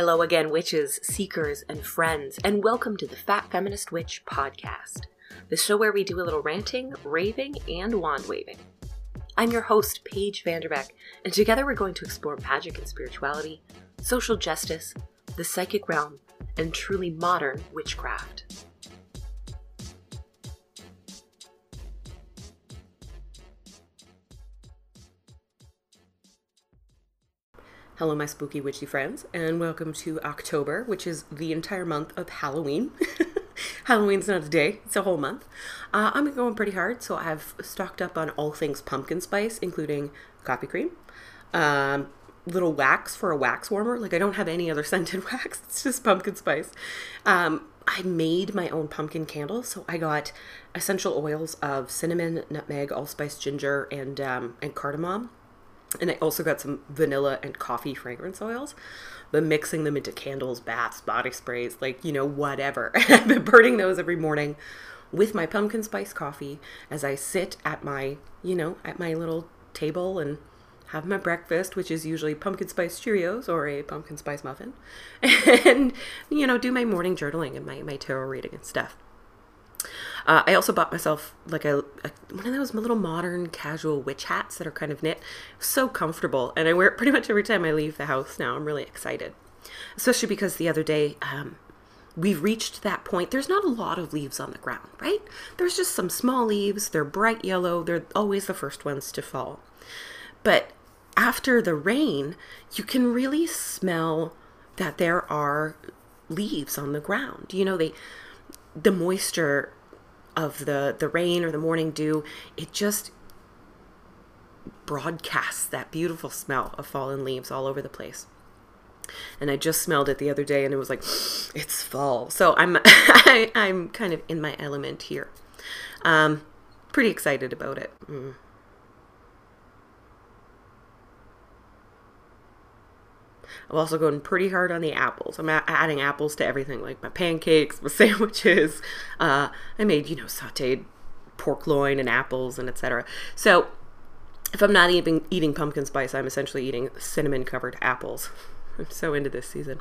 Hello again, witches, seekers, and friends, and welcome to the Fat Feminist Witch Podcast, the show where we do a little ranting, raving, and wand waving. I'm your host, Paige Vanderbeck, and together we're going to explore magic and spirituality, social justice, the psychic realm, and truly modern witchcraft. Hello, my spooky witchy friends, and welcome to October, which is the entire month of Halloween. Halloween's not a day, it's a whole month. I'm going pretty hard, so I've stocked up on all things pumpkin spice, including coffee cream, little wax for a wax warmer. Like, I don't have any other scented wax, it's just pumpkin spice. I made my own pumpkin candle, so I got essential oils of cinnamon, nutmeg, allspice, ginger, and cardamom. And I also got some vanilla and coffee fragrance oils, but mixing them into candles, baths, body sprays, like, you know, whatever. I've been burning those every morning with my pumpkin spice coffee as I sit at my, you know, at my little table and have my breakfast, which is usually pumpkin spice Cheerios or a pumpkin spice muffin, and, you know, do my morning journaling and my tarot reading and stuff. I also bought myself like one of those little modern casual witch hats that are kind of knit. So comfortable, and I wear it pretty much every time I leave the house now. I'm really excited, especially because the other day we've reached that point. There's not a lot of leaves on the ground, right? There's just some small leaves. They're bright yellow. They're always the first ones to fall. But after the rain, you can really smell that there are leaves on the ground. You know, the moisture of the rain or the morning dew, it just broadcasts that beautiful smell of fallen leaves all over the place. And I just smelled it the other day and it was like, it's fall. So I'm kind of in my element here. Pretty excited about it. I've also gone pretty hard on the apples. I'm adding apples to everything, like my pancakes, my sandwiches. I made, you know, sauteed pork loin and apples and etc. So if I'm not even eating pumpkin spice, I'm essentially eating cinnamon-covered apples. I'm so into this season.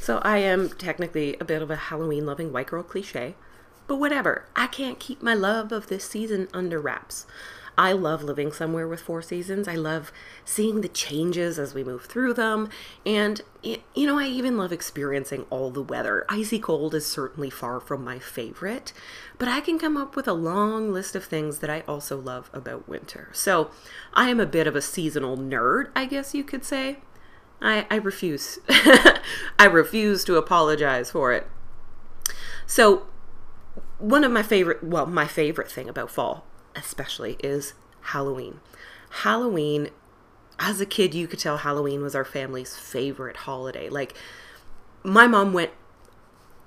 So I am technically a bit of a Halloween-loving white girl cliche, but whatever. I can't keep my love of this season under wraps. I love living somewhere with four seasons. I love seeing the changes as we move through them. And, you know, I even love experiencing all the weather. Icy cold is certainly far from my favorite, but I can come up with a long list of things that I also love about winter. So I am a bit of a seasonal nerd, I guess you could say. I refuse. I refuse to apologize for it. So one of my favorite thing about fall, especially, is Halloween. Halloween, as a kid, you could tell Halloween was our family's favorite holiday. Like, my mom went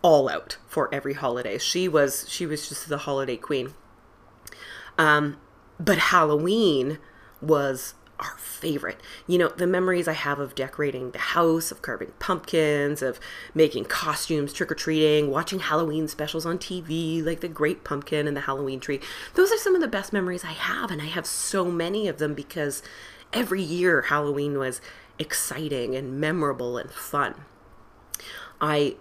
all out for every holiday. She was just the holiday queen. But Halloween was our favorite. You know, the memories I have of decorating the house, of carving pumpkins, of making costumes, trick-or-treating, watching Halloween specials on TV, like the Great Pumpkin and the Halloween Tree. Those are some of the best memories I have, and I have so many of them because every year Halloween was exciting and memorable and fun. I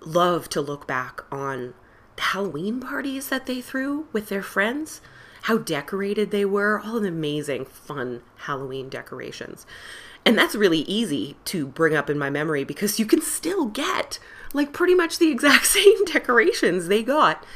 love to look back on the Halloween parties that they threw with their friends, how decorated they were, all the amazing, fun Halloween decorations. And that's really easy to bring up in my memory because you can still get like pretty much the exact same decorations they got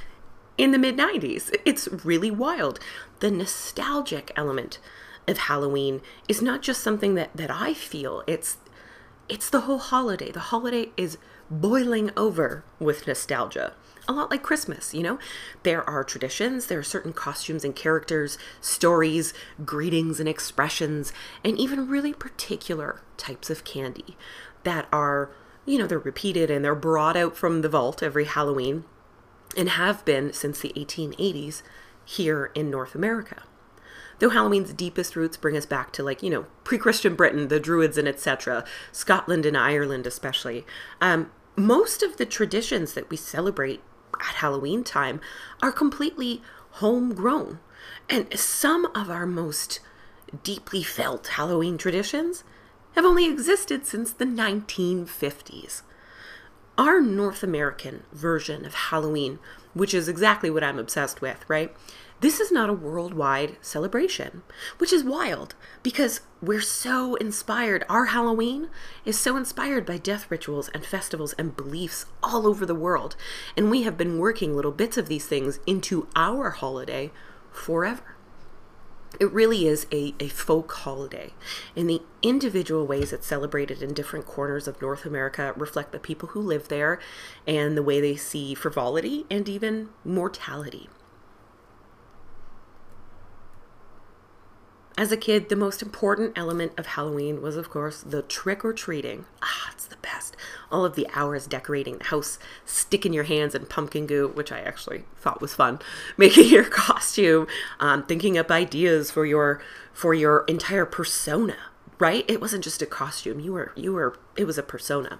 in the mid-90s. It's really wild. The nostalgic element of Halloween is not just something that I feel, it's the whole holiday. The holiday is boiling over with nostalgia. A lot like Christmas, you know? There are traditions, there are certain costumes and characters, stories, greetings and expressions, and even really particular types of candy that are, you know, they're repeated and they're brought out from the vault every Halloween and have been since the 1880s here in North America. Though Halloween's deepest roots bring us back to, like, you know, pre-Christian Britain, the Druids and etc., Scotland and Ireland especially, most of the traditions that we celebrate at Halloween time are completely homegrown, and some of our most deeply felt Halloween traditions have only existed since the 1950s. Our North American version of Halloween, which is exactly what I'm obsessed with, right? This is not a worldwide celebration, which is wild because we're so inspired. Our Halloween is so inspired by death rituals and festivals and beliefs all over the world. And we have been working little bits of these things into our holiday forever. It really is a folk holiday, and the individual ways it's celebrated in different corners of North America reflect the people who live there and the way they see frivolity and even mortality. As a kid, the most important element of Halloween was, of course, the trick-or-treating. Ah, it's the best. All of the hours decorating the house, sticking your hands in pumpkin goo, which I actually thought was fun, making your costume, thinking up ideas for your entire persona, right? It wasn't just a costume. It was a persona.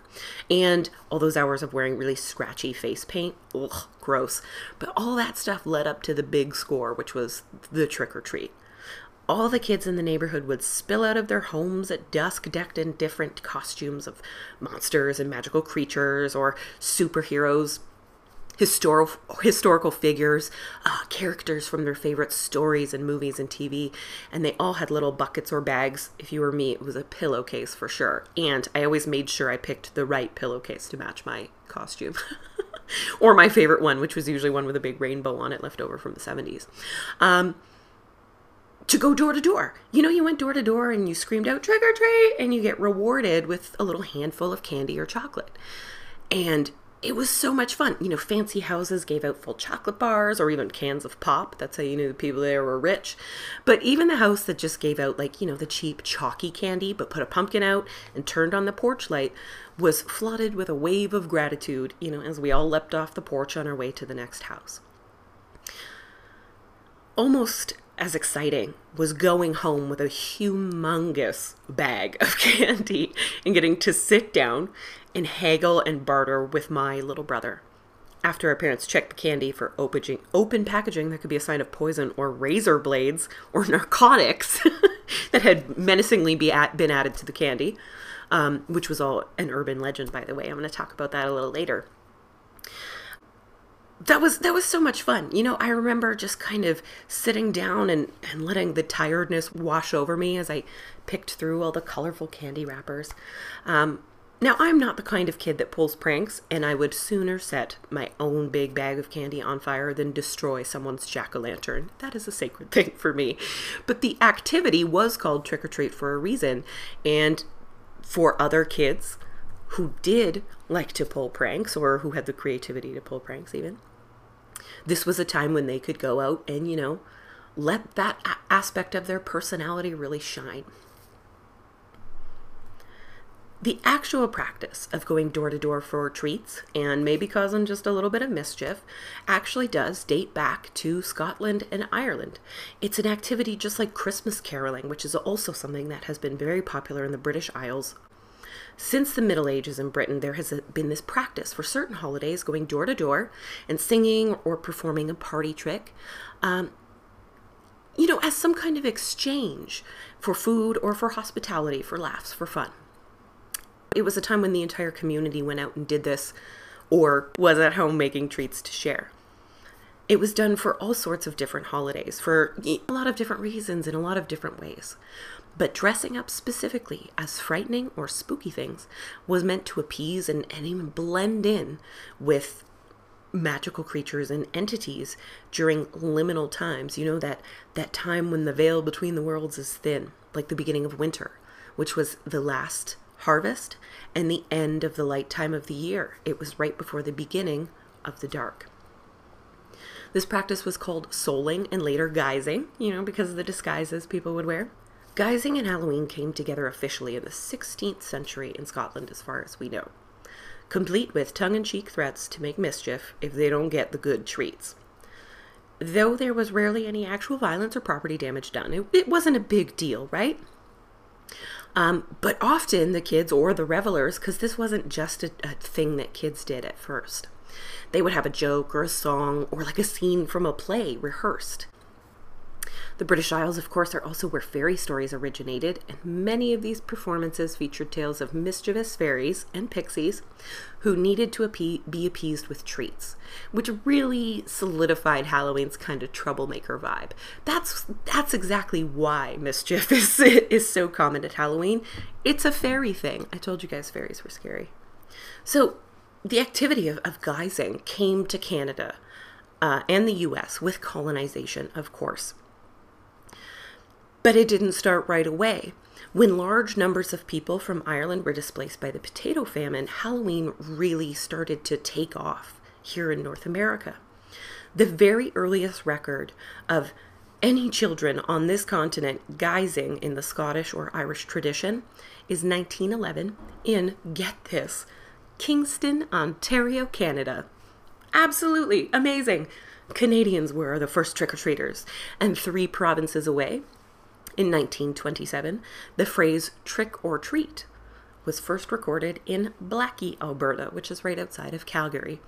And all those hours of wearing really scratchy face paint, ugh, gross. But all that stuff led up to the big score, which was the trick-or-treat. All the kids in the neighborhood would spill out of their homes at dusk, decked in different costumes of monsters and magical creatures or superheroes, historical figures, characters from their favorite stories and movies and TV. And they all had little buckets or bags. If you were me, it was a pillowcase for sure. And I always made sure I picked the right pillowcase to match my costume. Or my favorite one, which was usually one with a big rainbow on it left over from the 70s. To go door to door. You know, you went door to door and you screamed out, trick or treat, and you get rewarded with a little handful of candy or chocolate. And it was so much fun. You know, fancy houses gave out full chocolate bars or even cans of pop. That's how you knew the people there were rich. But even the house that just gave out, like, you know, the cheap chalky candy, but put a pumpkin out and turned on the porch light, was flooded with a wave of gratitude, you know, as we all leapt off the porch on our way to the next house. Almost as exciting was going home with a humongous bag of candy and getting to sit down and haggle and barter with my little brother. After our parents checked the candy for open packaging, that could be a sign of poison or razor blades or narcotics that had menacingly been added to the candy, which was all an urban legend, by the way. I'm going to talk about that a little later. That was so much fun. You know, I remember just kind of sitting down and letting the tiredness wash over me as I picked through all the colorful candy wrappers. Now, I'm not the kind of kid that pulls pranks, and I would sooner set my own big bag of candy on fire than destroy someone's jack-o'-lantern. That is a sacred thing for me. But the activity was called trick-or-treat for a reason, and for other kids who did like to pull pranks or who had the creativity to pull pranks even, this was a time when they could go out and, you know, let that aspect of their personality really shine. The actual practice of going door to door for treats and maybe causing just a little bit of mischief actually does date back to Scotland and Ireland. It's an activity just like Christmas caroling, which is also something that has been very popular in the British Isles. Since the Middle Ages in Britain, there has been this practice for certain holidays, going door to door and singing or performing a party trick, you know, as some kind of exchange for food or for hospitality, for laughs, for fun. It was a time when the entire community went out and did this or was at home making treats to share. It was done for all sorts of different holidays, for a lot of different reasons in a lot of different ways. But dressing up specifically as frightening or spooky things was meant to appease and even blend in with magical creatures and entities during liminal times. You know, that time when the veil between the worlds is thin, like the beginning of winter, which was the last harvest and the end of the light time of the year. It was right before the beginning of the dark. This practice was called souling and later guising, you know, because of the disguises people would wear. Guising and Halloween came together officially in the 16th century in Scotland, as far as we know, complete with tongue-in-cheek threats to make mischief if they don't get the good treats. Though there was rarely any actual violence or property damage done, it wasn't a big deal, right? But often the kids or the revelers, because this wasn't just a thing that kids did at first, they would have a joke or a song or like a scene from a play rehearsed. The British Isles, of course, are also where fairy stories originated, and many of these performances featured tales of mischievous fairies and pixies who needed to be appeased with treats, which really solidified Halloween's kind of troublemaker vibe. That's exactly why mischief is so common at Halloween. It's a fairy thing. I told you guys fairies were scary. So the activity of guising came to Canada and the U.S. with colonization, of course. But it didn't start right away. When large numbers of people from Ireland were displaced by the potato famine, Halloween really started to take off here in North America. The very earliest record of any children on this continent guising in the Scottish or Irish tradition is 1911 in, get this, Kingston, Ontario, Canada. Absolutely amazing. Canadians were the first trick-or-treaters, and three provinces away, in 1927, the phrase trick or treat was first recorded in Blackie, Alberta, which is right outside of Calgary.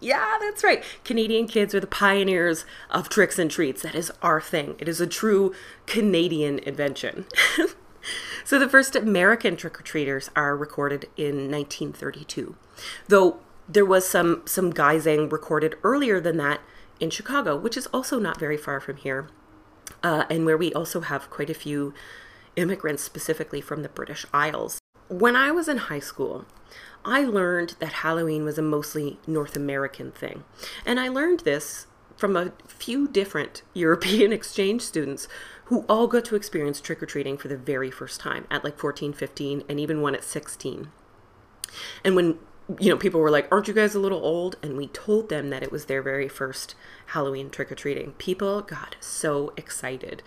Yeah, that's right. Canadian kids are the pioneers of tricks and treats. That is our thing. It is a true Canadian invention. So the first American trick-or-treaters are recorded in 1932, though there was some guising recorded earlier than that in Chicago, which is also not very far from here. And where we also have quite a few immigrants, specifically from the British Isles. When I was in high school, I learned that Halloween was a mostly North American thing. And I learned this from a few different European exchange students who all got to experience trick-or-treating for the very first time at like 14, 15, and even one at 16. And when, you know, people were like, aren't you guys a little old? And we told them that it was their very first Halloween trick-or-treating. People got so excited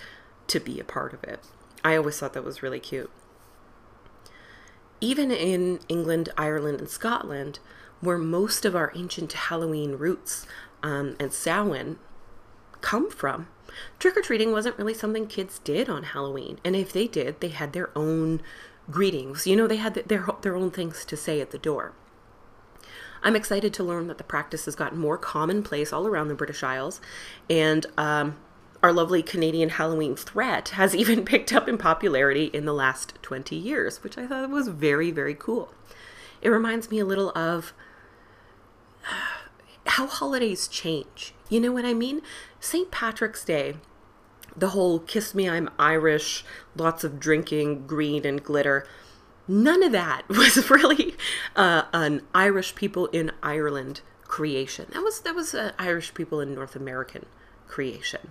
to be a part of it. I always thought that was really cute. Even in England, Ireland, and Scotland, where most of our ancient Halloween roots and Samhain come from, trick-or-treating wasn't really something kids did on Halloween. And if they did, they had their own greetings. You know, they had their own things to say at the door. I'm excited to learn that the practice has gotten more commonplace all around the British Isles, and our lovely Canadian Halloween threat has even picked up in popularity in the last 20 years, which I thought was very, very cool. It reminds me a little of how holidays change. You know what I mean? St. Patrick's Day, the whole kiss me, I'm Irish, lots of drinking, green and glitter. None of that was really an Irish people in Ireland creation. That was Irish people in North American creation.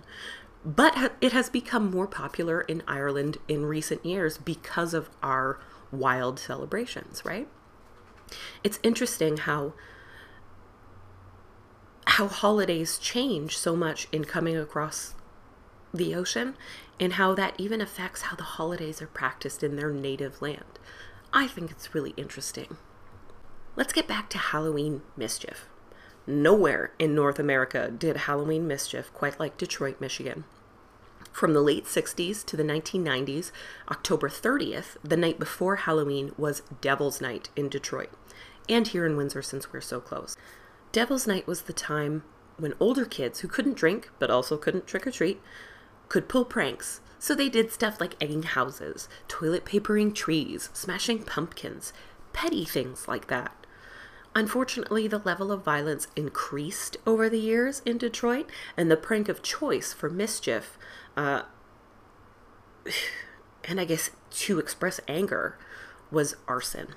But it has become more popular in Ireland in recent years because of our wild celebrations, right? It's interesting how holidays change so much in coming across the ocean, and how that even affects how the holidays are practiced in their native land. I think it's really interesting. Let's get back to Halloween mischief. Nowhere in North America did Halloween mischief quite like Detroit, Michigan. From the late 60s to the 1990s, October 30th, the night before Halloween, was Devil's Night in Detroit, and here in Windsor since we're so close. Devil's Night was the time when older kids who couldn't drink but also couldn't trick-or-treat could pull pranks. So they did stuff like egging houses, toilet papering trees, smashing pumpkins, petty things like that. Unfortunately, the level of violence increased over the years in Detroit, and the prank of choice for mischief, and I guess to express anger, was arson.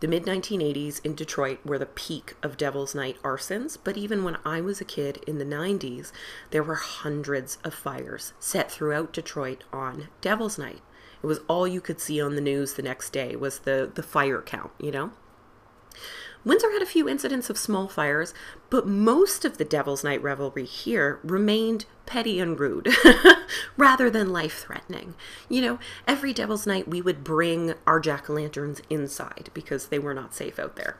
The mid-1980s in Detroit were the peak of Devil's Night arsons, but even when I was a kid in the 90s, there were hundreds of fires set throughout Detroit on Devil's Night. It was all you could see on the news the next day was the fire count, you know? Windsor had a few incidents of small fires, but most of the Devil's Night revelry here remained petty and rude, rather than life-threatening. You know, every Devil's Night we would bring our jack-o'-lanterns inside because they were not safe out there.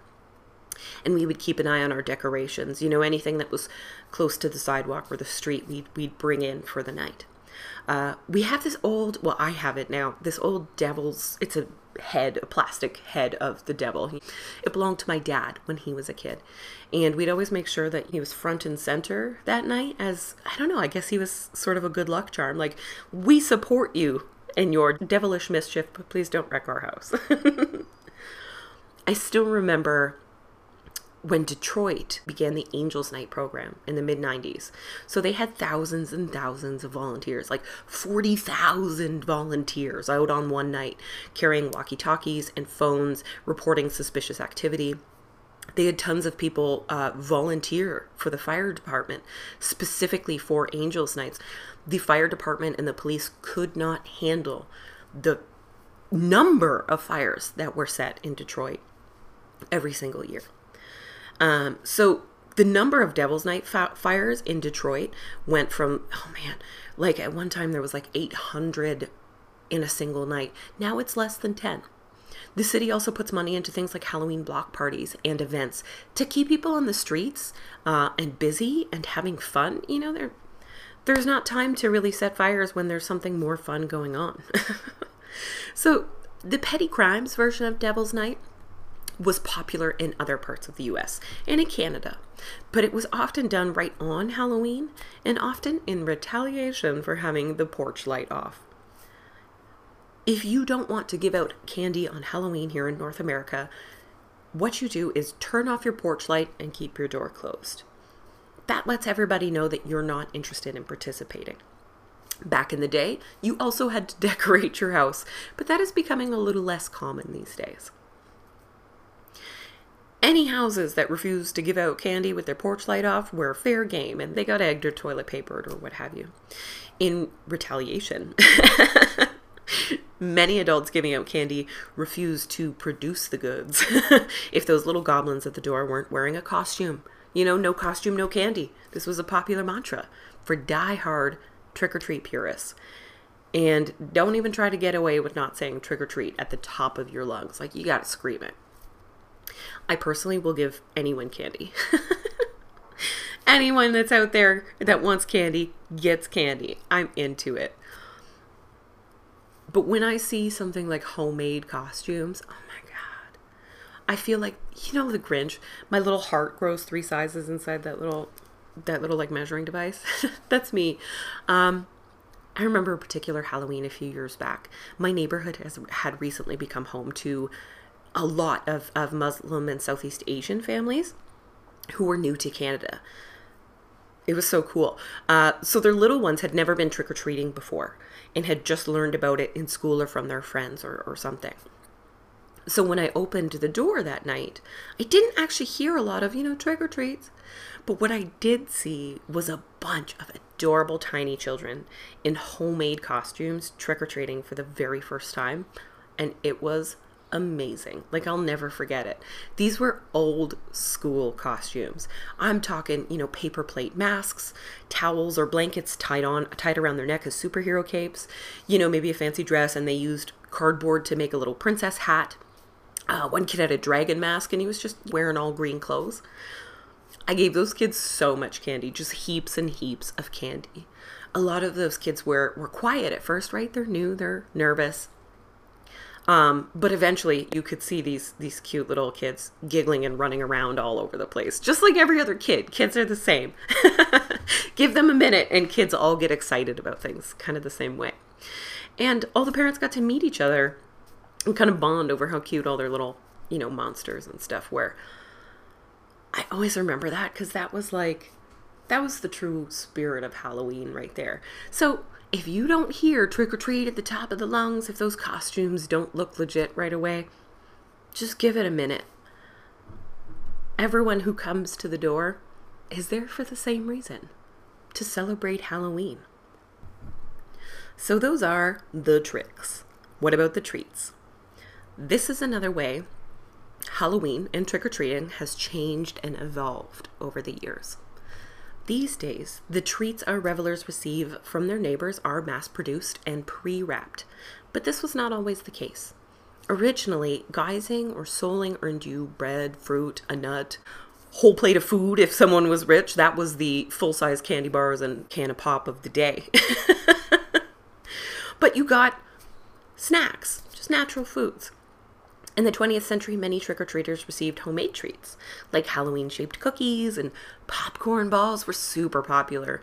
And we would keep an eye on our decorations. You know, anything that was close to the sidewalk or the street we'd bring in for the night. We have this old, well, I have it now, this old devil's, it's a head, a plastic head of the devil. It belonged to my dad when he was a kid. And we'd always make sure that he was front and center that night as, I don't know, I guess he was sort of a good luck charm. Like, we support you in your devilish mischief, but please don't wreck our house. I still remember when Detroit began the Angels Night program in the mid-90s. So they had thousands and thousands of volunteers, like 40,000 volunteers out on one night, carrying walkie-talkies and phones, reporting suspicious activity. They had tons of people volunteer for the fire department, specifically for Angels Nights. The fire department and the police could not handle the number of fires that were set in Detroit every single year. So the number of Devil's Night fires in Detroit went from, oh man, like at one time there was like 800 in a single night. Now it's less than 10. The city also puts money into things like Halloween block parties and events to keep people on the streets and busy and having fun. You know, there's not time to really set fires when there's something more fun going on. So the petty crimes version of Devil's Night was popular in other parts of the US and in Canada, but it was often done right on Halloween and often in retaliation for having the porch light off. If you don't want to give out candy on Halloween here in North America, what you do is turn off your porch light and keep your door closed. That lets everybody know that you're not interested in participating. Back in the day, you also had to decorate your house, but that is becoming a little less common these days. Any houses that refused to give out candy with their porch light off were fair game, and they got egged or toilet papered or what have you. In retaliation, many adults giving out candy refused to produce the goods if those little goblins at the door weren't wearing a costume. You know, no costume, no candy. This was a popular mantra for diehard trick-or-treat purists. And don't even try to get away with not saying trick-or-treat at the top of your lungs. Like, you gotta scream it. I personally will give anyone candy. Anyone that's out there that wants candy gets candy. I'm into it. But when I see something like homemade costumes, oh my God, I feel like, you know, the Grinch, my little heart grows 3 sizes inside that little like measuring device. That's me. I remember a particular Halloween a few years back. My neighborhood had recently become home to a lot of Muslim and Southeast Asian families who were new to Canada. It was so cool. So their little ones had never been trick-or-treating before and had just learned about it in school or from their friends or something. So when I opened the door that night, I didn't actually hear a lot of, you know, trick-or-treats. But what I did see was a bunch of adorable tiny children in homemade costumes trick-or-treating for the very first time. And it was amazing. Like, I'll never forget it. These were old school costumes. I'm talking, you know, paper plate masks, towels or blankets tied around their neck as superhero capes, you know, maybe a fancy dress, and they used cardboard to make a little princess hat. One kid had a dragon mask and he was just wearing all green clothes. I gave those kids so much candy, just heaps and heaps of candy. A lot of those kids were quiet at first, right? They're new, they're nervous. But eventually you could see these cute little kids giggling and running around all over the place. Just like every other kid. Kids are the same. Give them a minute and kids all get excited about things kind of the same way. And all the parents got to meet each other and kind of bond over how cute all their little, you know, monsters and stuff were. I always remember that because that was the true spirit of Halloween right there. So if you don't hear trick-or-treat at the top of the lungs, if those costumes don't look legit right away, just give it a minute. Everyone who comes to the door is there for the same reason, to celebrate Halloween. So those are the tricks. What about the treats? This is another way Halloween and trick-or-treating has changed and evolved over the years. These days, the treats our revelers receive from their neighbors are mass-produced and pre-wrapped, but this was not always the case. Originally, guising or soling earned you bread, fruit, a nut, whole plate of food if someone was rich. That was the full-size candy bars and can of pop of the day. but you got snacks, just natural foods. In the 20th century, many trick-or-treaters received homemade treats, like Halloween-shaped cookies and popcorn balls were super popular,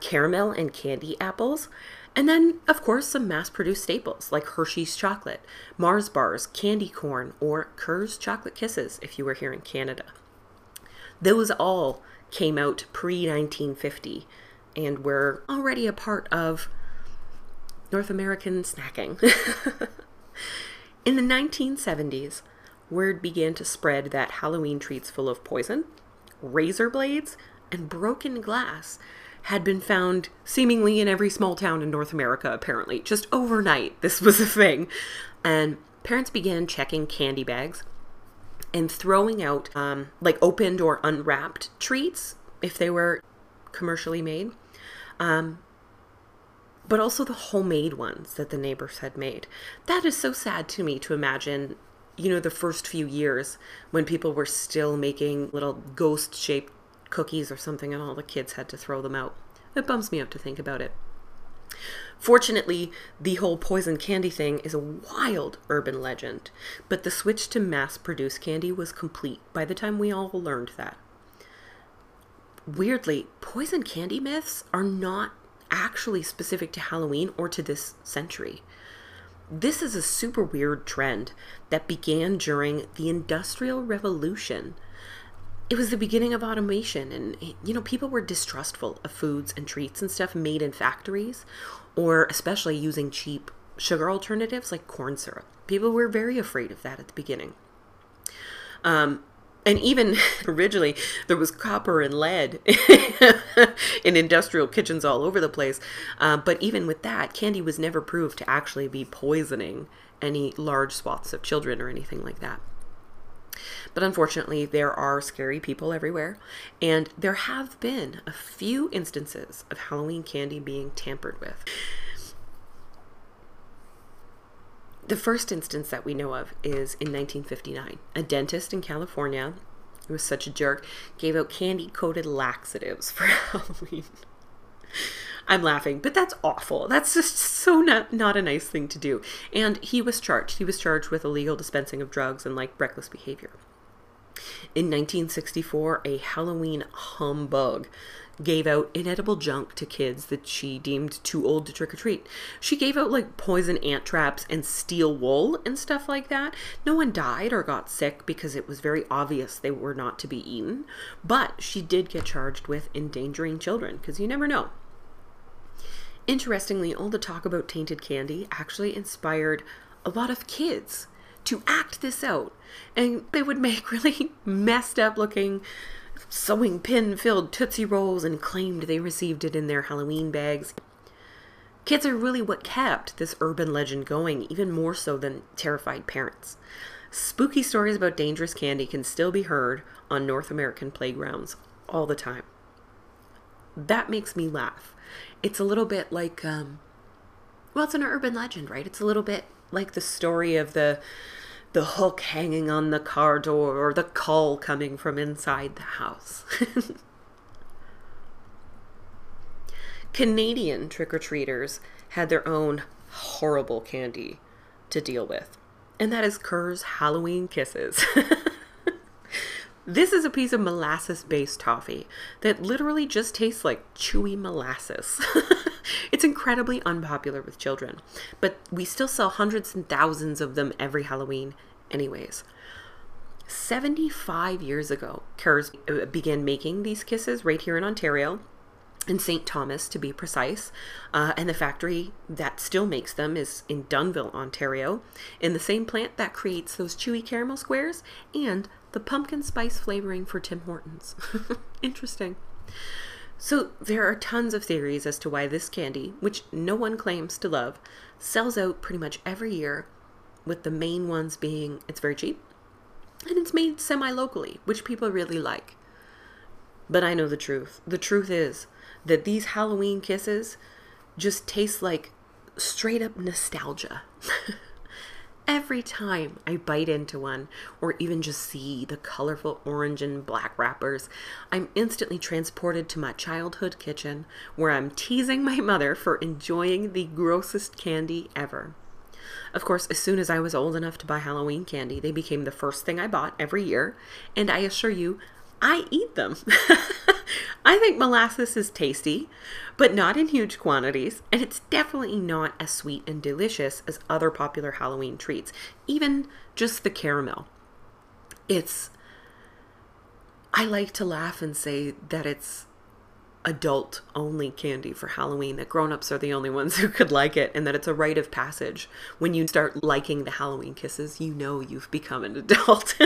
caramel and candy apples, and then, of course, some mass-produced staples like Hershey's chocolate, Mars bars, candy corn, or Kerr's chocolate kisses, if you were here in Canada. Those all came out pre-1950 and were already a part of North American snacking. In the 1970s, word began to spread that Halloween treats full of poison, razor blades, and broken glass had been found seemingly in every small town in North America, apparently. Just overnight, this was a thing. And parents began checking candy bags and throwing out, like, opened or unwrapped treats if they were commercially made. But also the homemade ones that the neighbors had made. That is so sad to me to imagine, you know, the first few years when people were still making little ghost-shaped cookies or something and all the kids had to throw them out. It bums me up to think about it. Fortunately, the whole poison candy thing is a wild urban legend, but the switch to mass-produced candy was complete by the time we all learned that. Weirdly, poison candy myths are not actually specific to Halloween or to this century. This is a super weird trend that began during the Industrial Revolution. It was the beginning of automation and, you know, people were distrustful of foods and treats and stuff made in factories or especially using cheap sugar alternatives like corn syrup. People were very afraid of that at the beginning. And even originally, there was copper and lead in industrial kitchens all over the place. But even with that, candy was never proved to actually be poisoning any large swaths of children or anything like that. But unfortunately, there are scary people everywhere. And there have been a few instances of Halloween candy being tampered with. The first instance that we know of is in 1959. A dentist in California, who was such a jerk, gave out candy-coated laxatives for Halloween. I'm laughing, but that's awful. That's just so not a nice thing to do. And he was charged. He was charged with illegal dispensing of drugs and, like, reckless behavior. In 1964, a Halloween humbug gave out inedible junk to kids that she deemed too old to trick or treat. She gave out like poison ant traps and steel wool and stuff like that. No one died or got sick because it was very obvious they were not to be eaten, but she did get charged with endangering children because you never know. Interestingly, all the talk about tainted candy actually inspired a lot of kids to act this out, and they would make really messed up looking sewing pin-filled Tootsie Rolls and claimed they received it in their Halloween bags. Kids are really what kept this urban legend going, even more so than terrified parents. Spooky stories about dangerous candy can still be heard on North American playgrounds all the time. That makes me laugh. It's a little bit like, well, it's an urban legend, right? It's a little bit like the story of the hook hanging on the car door or the call coming from inside the house. Canadian trick-or-treaters had their own horrible candy to deal with, and that is Kerr's Halloween Kisses. This is a piece of molasses-based toffee that literally just tastes like chewy molasses. It's incredibly unpopular with children, but we still sell hundreds and thousands of them every Halloween anyways. 75 years ago, Kerr's began making these kisses right here in Ontario, in St. Thomas to be precise, and the factory that still makes them is in Dunville, Ontario, in the same plant that creates those chewy caramel squares and the pumpkin spice flavoring for Tim Hortons. Interesting. So there are tons of theories as to why this candy, which no one claims to love, sells out pretty much every year, with the main ones being it's very cheap and it's made semi-locally, which people really like. But I know the truth. The truth is that these Halloween kisses just taste like straight up nostalgia. Every time I bite into one, or even just see the colorful orange and black wrappers, I'm instantly transported to my childhood kitchen, where I'm teasing my mother for enjoying the grossest candy ever. Of course, as soon as I was old enough to buy Halloween candy, they became the first thing I bought every year, and I assure you, I eat them. I think molasses is tasty, but not in huge quantities, and it's definitely not as sweet and delicious as other popular Halloween treats, even just the caramel. I like to laugh and say that it's adult-only candy for Halloween, that grown-ups are the only ones who could like it, and that it's a rite of passage. When you start liking the Halloween kisses, you know you've become an adult.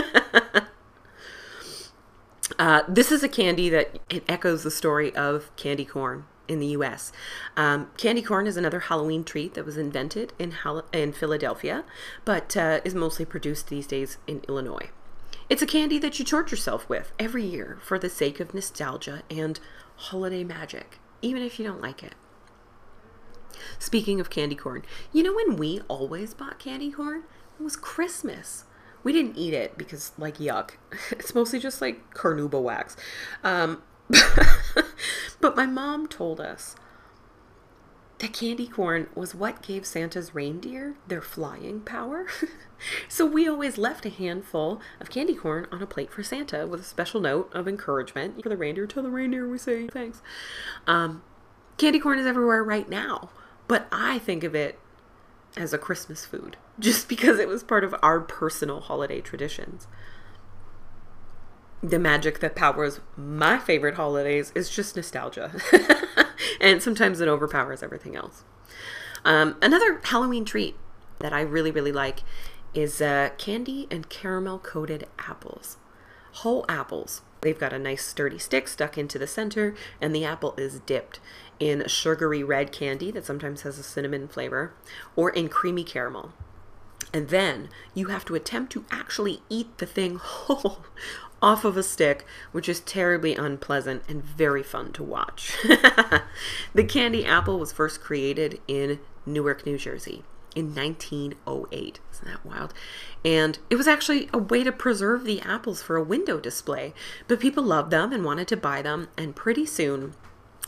This is a candy that it echoes the story of candy corn in the U.S. Candy corn is another Halloween treat that was invented in Philadelphia, but is mostly produced these days in Illinois. It's a candy that you torture yourself with every year for the sake of nostalgia and holiday magic, even if you don't like it. Speaking of candy corn, you know when we always bought candy corn? It was Christmas. We didn't eat it because, like, yuck. It's mostly just, like, carnauba wax. But my mom told us that candy corn was what gave Santa's reindeer their flying power. So we always left a handful of candy corn on a plate for Santa with a special note of encouragement for the reindeer. Tell the reindeer we say thanks. Candy corn is everywhere right now, but I think of it as a Christmas food, just because it was part of our personal holiday traditions. The magic that powers my favorite holidays is just nostalgia. And sometimes it overpowers everything else. Another Halloween treat that I really, really like is candy and caramel coated apples. Whole apples. They've got a nice sturdy stick stuck into the center, and the apple is dipped in sugary red candy that sometimes has a cinnamon flavor, or in creamy caramel. And then you have to attempt to actually eat the thing whole off of a stick, which is terribly unpleasant and very fun to watch. The candy apple was first created in Newark, New Jersey in 1908. Isn't that wild? And it was actually a way to preserve the apples for a window display, but people loved them and wanted to buy them, and pretty soon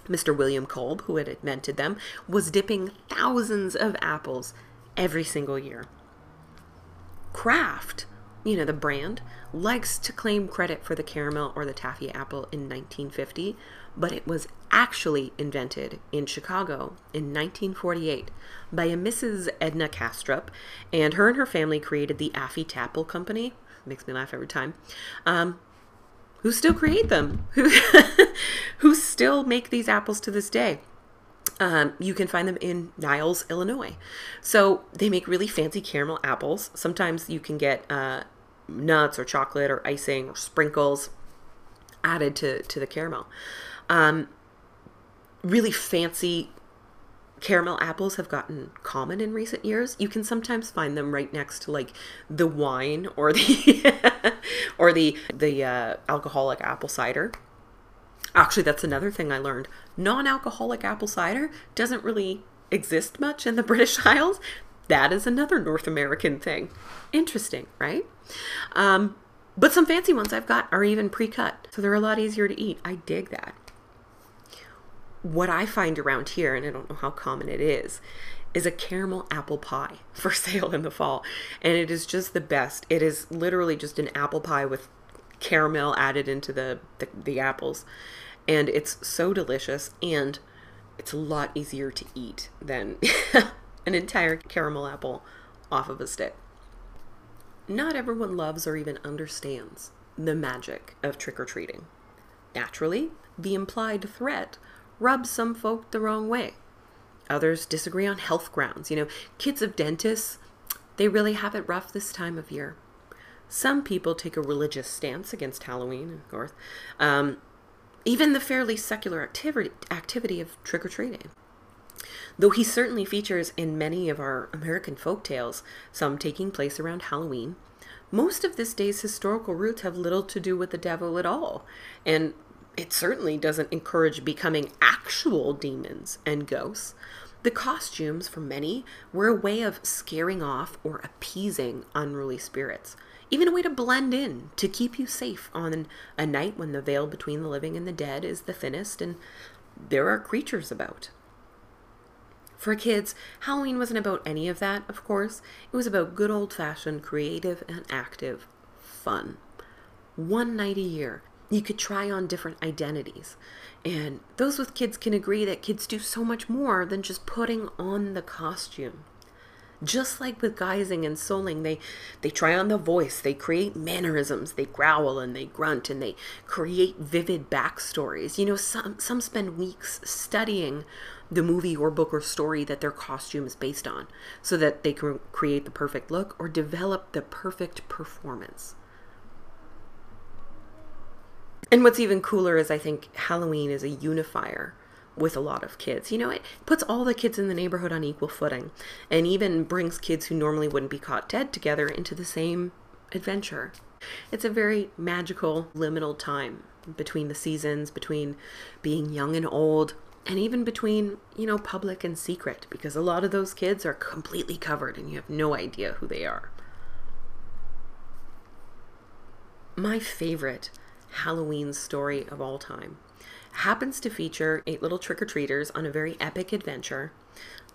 Mr. William Kolb, who had invented them, was dipping thousands of apples every single year. Kraft, you know, the brand, likes to claim credit for the caramel or the taffy apple in 1950, but it was actually invented in Chicago in 1948 by a Mrs. Edna Castrup, and her family created the Affy Tapple Company. Makes me laugh every time. Who still create them, who still make these apples to this day. You can find them in Niles, Illinois. So they make really fancy caramel apples. Sometimes you can get nuts or chocolate or icing or sprinkles added to the caramel. Really fancy caramel apples have gotten common in recent years. You can sometimes find them right next to, like, the wine or the or the alcoholic apple cider. Actually, that's another thing I learned. Non-alcoholic apple cider doesn't really exist much in the British Isles. That is another North American thing. Interesting, right? But some fancy ones I've got are even pre-cut, so they're a lot easier to eat. I dig that. What I find around here, and I don't know how common it is a caramel apple pie for sale in the fall. And it is just the best. It is literally just an apple pie with caramel added into the apples. And it's so delicious, and it's a lot easier to eat than an entire caramel apple off of a stick. Not everyone loves or even understands the magic of trick-or-treating. Naturally, the implied threat rubs some folk the wrong way. Others disagree on health grounds. You know, kids of dentists, they really have it rough this time of year. Some people take a religious stance against Halloween, of course. Even the fairly secular activity of trick-or-treating. Though he certainly features in many of our American folktales, some taking place around Halloween, most of this day's historical roots have little to do with the devil at all. And it certainly doesn't encourage becoming actual demons and ghosts. The costumes, for many, were a way of scaring off or appeasing unruly spirits, even a way to blend in, to keep you safe on a night when the veil between the living and the dead is the thinnest and there are creatures about. For kids, Halloween wasn't about any of that, of course. It was about good old-fashioned, creative, and active fun. One night a year, you could try on different identities. And those with kids can agree that kids do so much more than just putting on the costume. Just like with guising and souling, they try on the voice, they create mannerisms, they growl and they grunt, and they create vivid backstories. You know, some spend weeks studying the movie or book or story that their costume is based on so that they can create the perfect look or develop the perfect performance. And what's even cooler is I think Halloween is a unifier with a lot of kids. You know, it puts all the kids in the neighborhood on equal footing and even brings kids who normally wouldn't be caught dead together into the same adventure. It's a very magical, liminal time between the seasons, between being young and old, and even between, you know, public and secret, because a lot of those kids are completely covered and you have no idea who they are. My favorite Halloween story of all time happens to feature 8 little trick-or-treaters on a very epic adventure.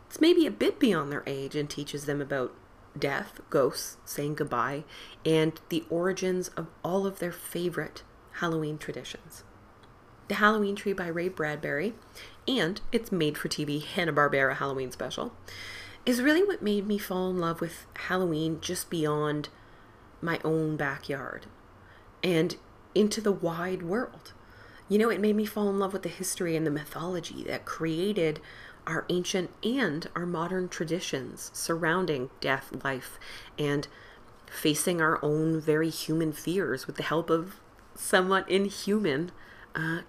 It's maybe a bit beyond their age and teaches them about death, ghosts, saying goodbye, and the origins of all of their favorite Halloween traditions. The Halloween Tree by Ray Bradbury and its made-for-TV Hanna-Barbera Halloween special is really what made me fall in love with Halloween just beyond my own backyard and into the wide world. You know, it made me fall in love with the history and the mythology that created our ancient and our modern traditions surrounding death, life, and facing our own very human fears with the help of somewhat inhuman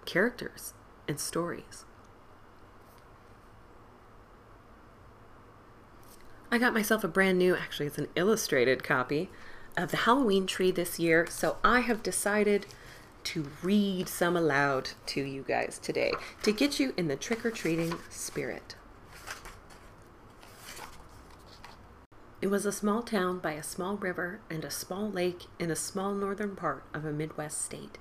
characters and stories. I got myself a brand new, actually it's an illustrated copy of the Halloween Tree this year, so I have decided to read some aloud to you guys today to get you in the trick-or-treating spirit. It was a small town by a small river and a small lake in a small northern part of a Midwest state.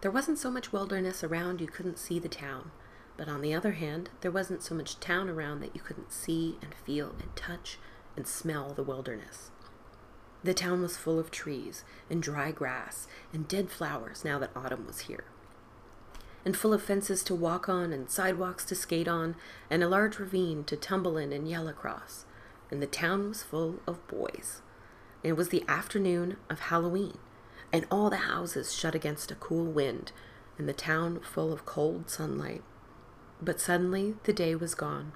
There wasn't so much wilderness around you couldn't see the town, but on the other hand, there wasn't so much town around that you couldn't see and feel and touch and smell the wilderness. The town was full of trees and dry grass and dead flowers now that autumn was here, and full of fences to walk on and sidewalks to skate on and a large ravine to tumble in and yell across, and the town was full of boys. It was the afternoon of Halloween, and all the houses shut against a cool wind and the town full of cold sunlight. But suddenly the day was gone.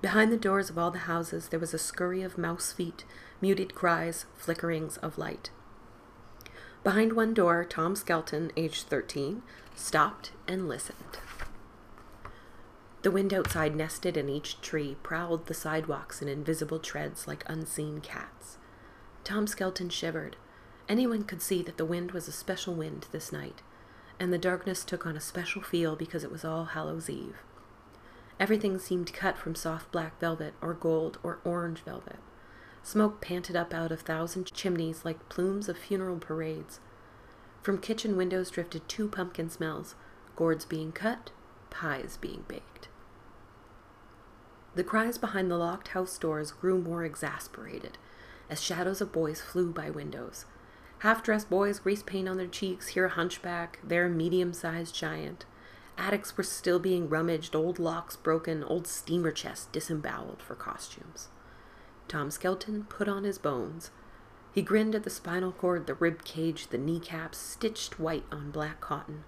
Behind the doors of all the houses there was a scurry of mouse feet, muted cries, flickerings of light. Behind one door, Tom Skelton, aged 13, stopped and listened. The wind outside nested in each tree, prowled the sidewalks in invisible treads like unseen cats. Tom Skelton shivered. Anyone could see that the wind was a special wind this night, and the darkness took on a special feel because it was All Hallows' Eve. Everything seemed cut from soft black velvet or gold or orange velvet. Smoke panted up out of 1,000 chimneys like plumes of funeral parades. From kitchen windows drifted 2 pumpkin smells, gourds being cut, pies being baked. The cries behind the locked house doors grew more exasperated as shadows of boys flew by windows. Half-dressed boys, grease paint on their cheeks, here a hunchback, there a medium-sized giant. Attics were still being rummaged, old locks broken, old steamer chests disemboweled for costumes. Tom Skelton put on his bones. He grinned at the spinal cord, the rib cage, the kneecaps, stitched white on black cotton.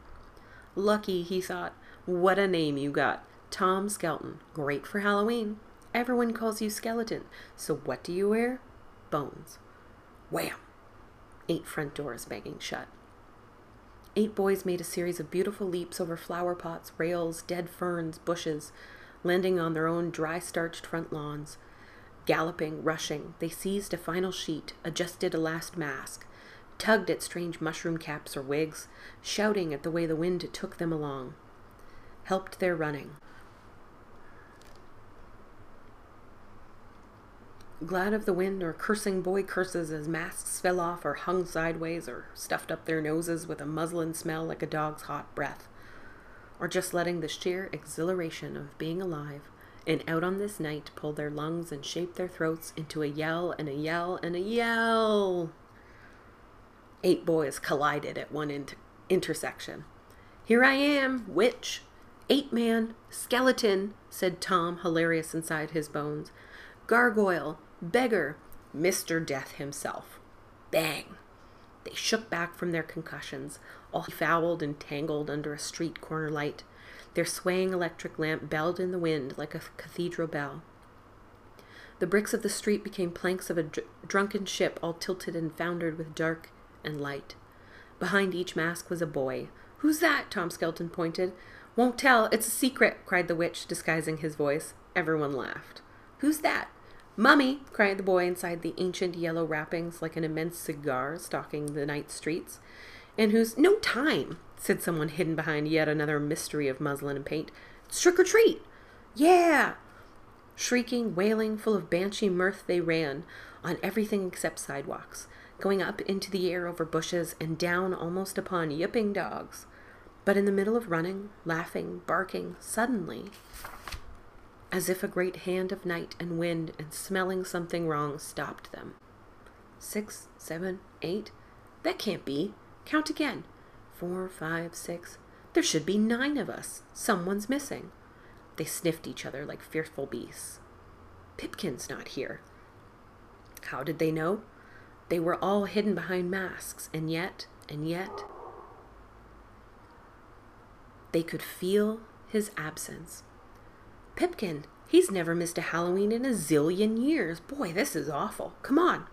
Lucky, he thought. What a name you got. Tom Skelton. Great for Halloween. Everyone calls you Skeleton. So what do you wear? Bones. Wham! 8 front doors banging shut. 8 boys made a series of beautiful leaps over flower pots, rails, dead ferns, bushes, landing on their own dry-starched front lawns. Galloping, rushing, they seized a final sheet, adjusted a last mask, tugged at strange mushroom caps or wigs, shouting at the way the wind took them along, helped their running. glad of the wind, or cursing boy curses as masks fell off or hung sideways or stuffed up their noses with a muslin smell like a dog's hot breath, or just letting the sheer exhilaration of being alive and out on this night pull their lungs and shape their throats into a yell and a yell and a yell. 8 boys collided at one intersection. "Here I am, witch, ape-man, skeleton," said Tom, hilarious inside his bones. "Gargoyle, beggar, Mr. Death himself." Bang! They shook back from their concussions, all fouled and tangled under a street corner light. Their swaying electric lamp belled in the wind like a cathedral bell. The bricks of the street became planks of a drunken ship, all tilted and foundered with dark and light. Behind each mask was a boy. "Who's that?" Tom Skelton pointed. "Won't tell. It's a secret," cried the witch, disguising his voice. Everyone laughed. "Who's that?" "Mummy," cried the boy inside the ancient yellow wrappings like an immense cigar stalking the night streets. "And who's—" "No time," said someone hidden behind yet another mystery of muslin and paint. "It's trick or treat." "Yeah." Shrieking, wailing, full of banshee mirth, they ran on everything except sidewalks, going up into the air over bushes and down almost upon yipping dogs. But in the middle of running, laughing, barking, suddenly, as if a great hand of night and wind and smelling something wrong stopped them. 6, 7, 8. "That can't be. Count again. 4, 5, 6. There should be 9 of us. Someone's missing." They sniffed each other like fearful beasts. Pipkin's not here. How did they know? They were all hidden behind masks, and yet, they could feel his absence. "Pipkin, he's never missed a Halloween in a zillion years. Boy, this is awful. Come on."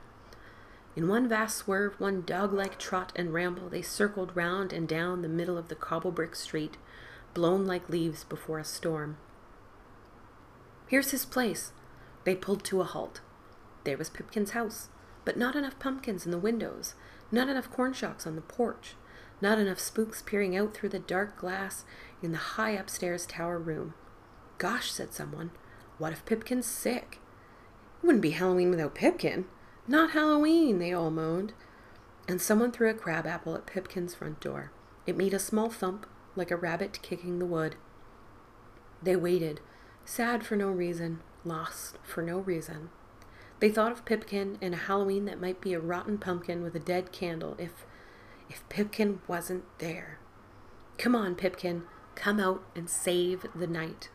In one vast swerve, one dog-like trot and ramble, they circled round and down the middle of the cobble-brick street, blown like leaves before a storm. "Here's his place." They pulled to a halt. There was Pipkin's house. But not enough pumpkins in the windows, not enough corn shocks on the porch, not enough spooks peering out through the dark glass in the high upstairs tower room. "Gosh," said someone, "what if Pipkin's sick?" "It wouldn't be Halloween without Pipkin." "Not Halloween," they all moaned. And someone threw a crab apple at Pipkin's front door. It made a small thump, like a rabbit kicking the wood. They waited, sad for no reason, lost for no reason. They thought of Pipkin and a Halloween that might be a rotten pumpkin with a dead candle if Pipkin wasn't there. "Come on, Pipkin. Come out and save the night."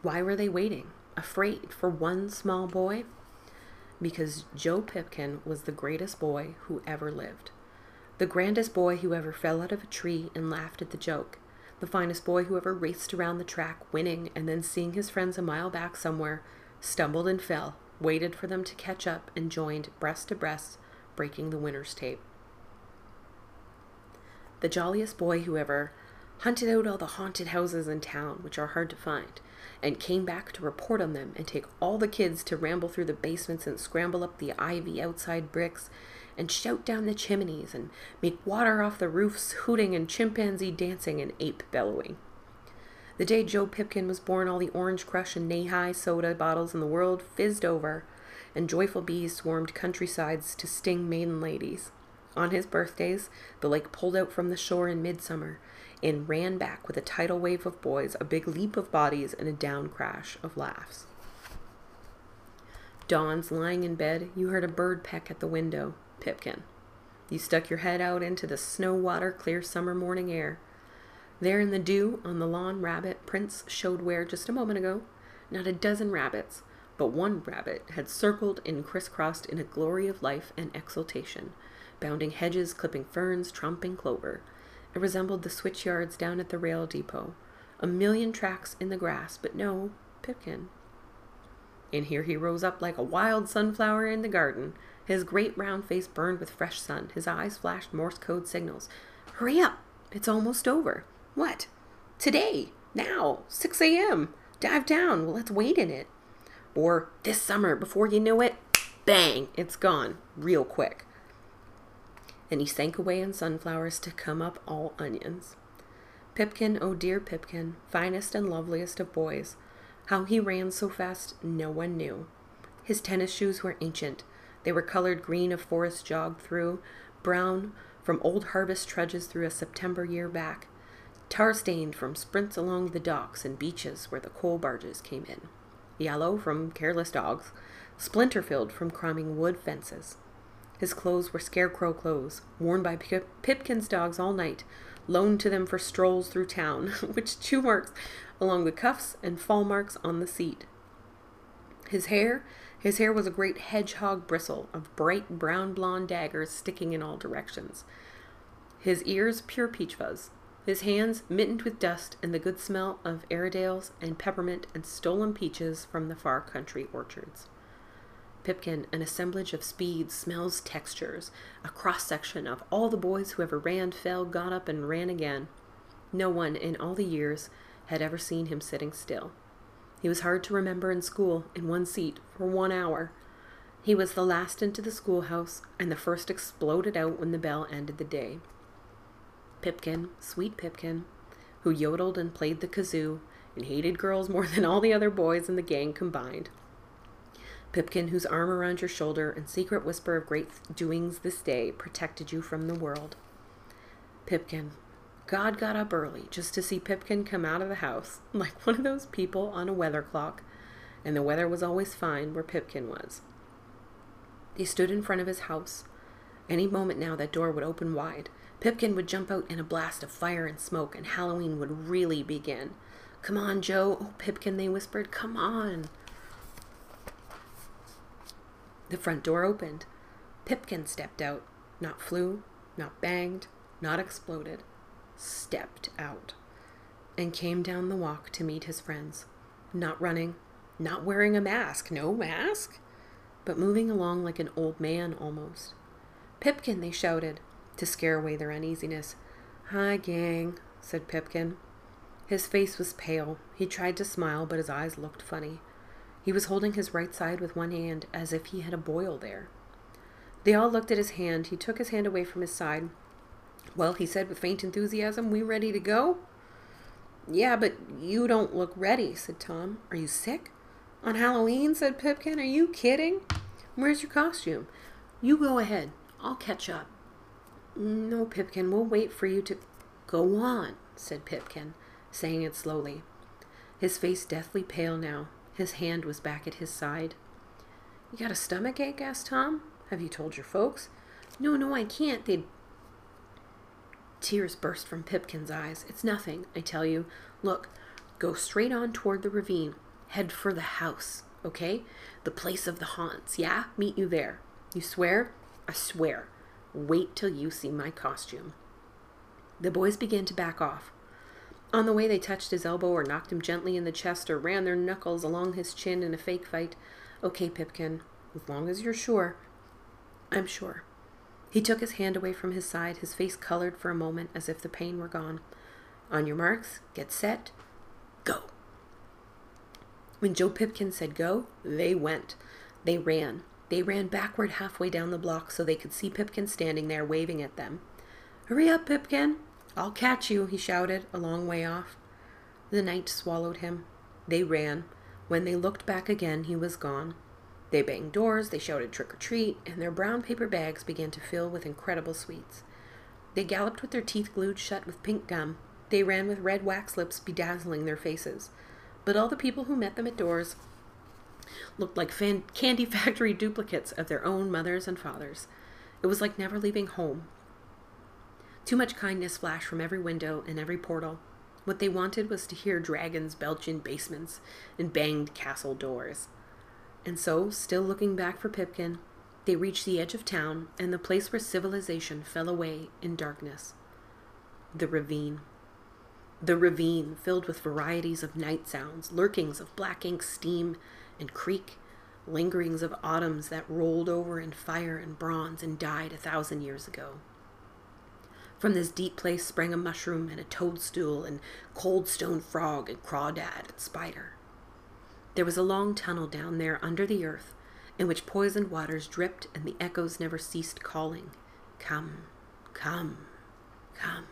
Why were they waiting? Afraid for one small boy? Because Joe Pipkin was the greatest boy who ever lived. The grandest boy who ever fell out of a tree and laughed at the joke. The finest boy who ever raced around the track winning and then seeing his friends a mile back somewhere, stumbled and fell, waited for them to catch up, and joined breast to breast, breaking the winner's tape. The jolliest boy who ever hunted out all the haunted houses in town, which are hard to find, and came back to report on them and take all the kids to ramble through the basements and scramble up the ivy outside bricks and shout down the chimneys and make water off the roofs, hooting and chimpanzee dancing and ape bellowing. The day Joe Pipkin was born, all the Orange Crush and Knee-High soda bottles in the world fizzed over, and joyful bees swarmed countrysides to sting maiden ladies. On his birthdays, the lake pulled out from the shore in midsummer and ran back with a tidal wave of boys, a big leap of bodies, and a down crash of laughs. Dawns, lying in bed, you heard a bird peck at the window. Pipkin. You stuck your head out into the snow-water, clear summer morning air. There in the dew on the lawn, rabbit prints showed where, just a moment ago, not a dozen rabbits, but one rabbit had circled and crisscrossed in a glory of life and exultation, bounding hedges, clipping ferns, tromping clover. It resembled the switchyards down at the rail depot. A million tracks in the grass, but no Pipkin. And here he rose up like a wild sunflower in the garden. His great round face burned with fresh sun. His eyes flashed Morse code signals. "Hurry up! It's almost over." "What?" "Today. Now. 6 a.m. Dive down. Well, let's wait in it." Or, "This summer. Before you know it, bang, it's gone. Real quick." And he sank away in sunflowers to come up all onions. Pipkin, oh dear Pipkin, finest and loveliest of boys, How he ran so fast, no one knew. His tennis shoes were ancient. They were colored green of forest jogged through, brown from old harvest trudges through a September year back, tar-stained from sprints along the docks and beaches where the coal barges came in, yellow from careless dogs, splinter-filled from climbing wood fences. His clothes were scarecrow clothes, worn by Pipkin's dogs all night, loaned to them for strolls through town, which chew marks along the cuffs and fall marks on the seat. His hair was a great hedgehog bristle of bright brown blonde daggers sticking in all directions. His ears pure peach fuzz. His hands mittened with dust and the good smell of Airedales and peppermint and stolen peaches from the far country orchards. Pipkin, an assemblage of speeds, smells, textures, a cross-section of all the boys who ever ran, fell, got up, and ran again. No one in all the years had ever seen him sitting still. He was hard to remember in school, in one seat, for 1 hour. He was the last into the schoolhouse, and the first exploded out when the bell ended the day. Pipkin, sweet Pipkin, who yodeled and played the kazoo, and hated girls more than all the other boys in the gang combined. Pipkin, whose arm around your shoulder and secret whisper of great doings this day protected you from the world. Pipkin. God got up early just to see Pipkin come out of the house, like one of those people on a weather clock, and the weather was always fine where Pipkin was. He stood in front of his house. Any moment now that door would open wide. Pipkin would jump out in a blast of fire and smoke, and Halloween would really begin. "Come on, Joe." "Oh, Pipkin," they whispered. "Come on." The front door opened. Pipkin stepped out. Not flew, not banged, not exploded. Stepped out. And came down the walk to meet his friends. Not running. Not wearing a mask. No mask. But moving along like an old man almost. "Pipkin," they shouted, to scare away their uneasiness. "Hi, gang," said Pipkin. His face was pale. He tried to smile, but his eyes looked funny. He was holding his right side with one hand, as if he had a boil there. They all looked at his hand. He took his hand away from his side. "Well," he said with faint enthusiasm, "we ready to go?" "Yeah, but you don't look ready," said Tom. "Are you sick?" "On Halloween?" said Pipkin. "Are you kidding? Where's your costume?" "You go ahead. I'll catch up." "No, Pipkin, we'll wait for you to—" "Go on," said Pipkin, saying it slowly. His face deathly pale now. His hand was back at his side. "You got a stomach ache?" asked Tom. "Have you told your folks?" No, I can't. They'd—" Tears burst from Pipkin's eyes. "It's nothing, I tell you. Look, go straight on toward the ravine. Head for the house, okay? The place of the haunts, yeah? Meet you there. You swear?" "I swear. Wait till you see my costume." The boys began to back off. On the way, they touched his elbow or knocked him gently in the chest or ran their knuckles along his chin in a fake fight. "Okay, Pipkin, as long as you're sure." "I'm sure." He took his hand away from his side, his face colored for a moment as if the pain were gone. "On your marks, get set, go." When Joe Pipkin said go, they went. They ran. They ran backward halfway down the block so they could see Pipkin standing there waving at them. "Hurry up, Pipkin. I'll catch you," he shouted, a long way off. The night swallowed him. They ran. When they looked back again, he was gone. They banged doors, they shouted trick-or-treat, and their brown paper bags began to fill with incredible sweets. They galloped with their teeth glued shut with pink gum. They ran with red wax lips bedazzling their faces. But all the people who met them at doors looked like candy factory duplicates of their own mothers and fathers. It was like never leaving home. Too much kindness flashed from every window and every portal. What they wanted was to hear dragons belch in basements and banged castle doors. And so, still looking back for Pipkin, they reached the edge of town and the place where civilization fell away in darkness. The ravine. The ravine, filled with varieties of night sounds, lurkings of black ink steam and creak, lingerings of autumns that rolled over in fire and bronze and died 1,000 years ago. From this deep place sprang a mushroom and a toadstool and cold stone frog and crawdad and spider. There was a long tunnel down there under the earth in which poisoned waters dripped and the echoes never ceased calling, "Come, come, come.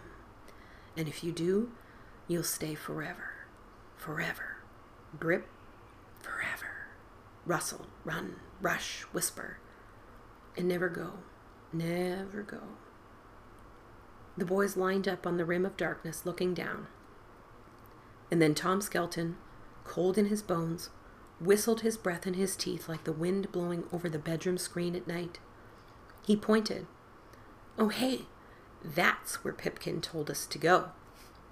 And if you do, you'll stay forever, forever." Drip, rustle, run, rush, whisper, and never go, never go. The boys lined up on the rim of darkness, looking down. And then Tom Skelton, cold in his bones, whistled his breath in his teeth like the wind blowing over the bedroom screen at night. He pointed. "Oh, hey, that's where Pipkin told us to go."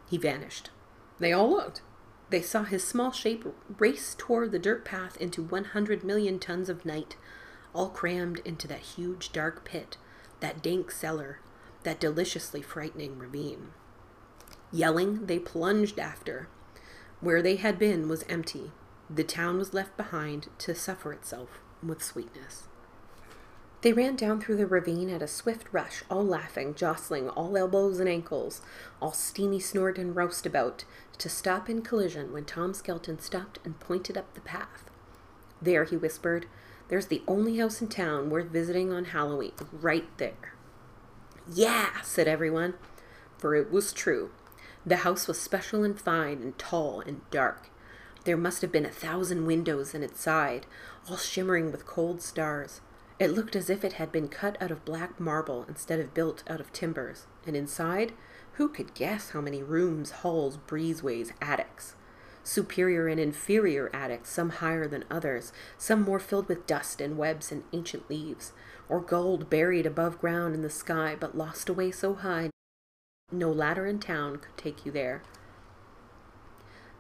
He vanished. They all looked. They saw his small shape race toward the dirt path into 100 million tons of night, all crammed into that huge dark pit, that dank cellar, that deliciously frightening ravine. Yelling, they plunged after. Where they had been was empty. The town was left behind to suffer itself with sweetness. They ran down through the ravine at a swift rush, all laughing, jostling, all elbows and ankles, all steamy snort and roustabout, to stop in collision when Tom Skelton stopped and pointed up the path. "There," he whispered, "there's the only house in town worth visiting on Halloween, right there." "Yeah," said everyone, for it was true. The house was special and fine and tall and dark. There must have been 1,000 windows in its side, all shimmering with cold stars. It looked as if it had been cut out of black marble instead of built out of timbers, and inside, who could guess how many rooms, halls, breezeways, attics? Superior and inferior attics, some higher than others, some more filled with dust and webs and ancient leaves, or gold buried above ground in the sky but lost away so high no ladder in town could take you there.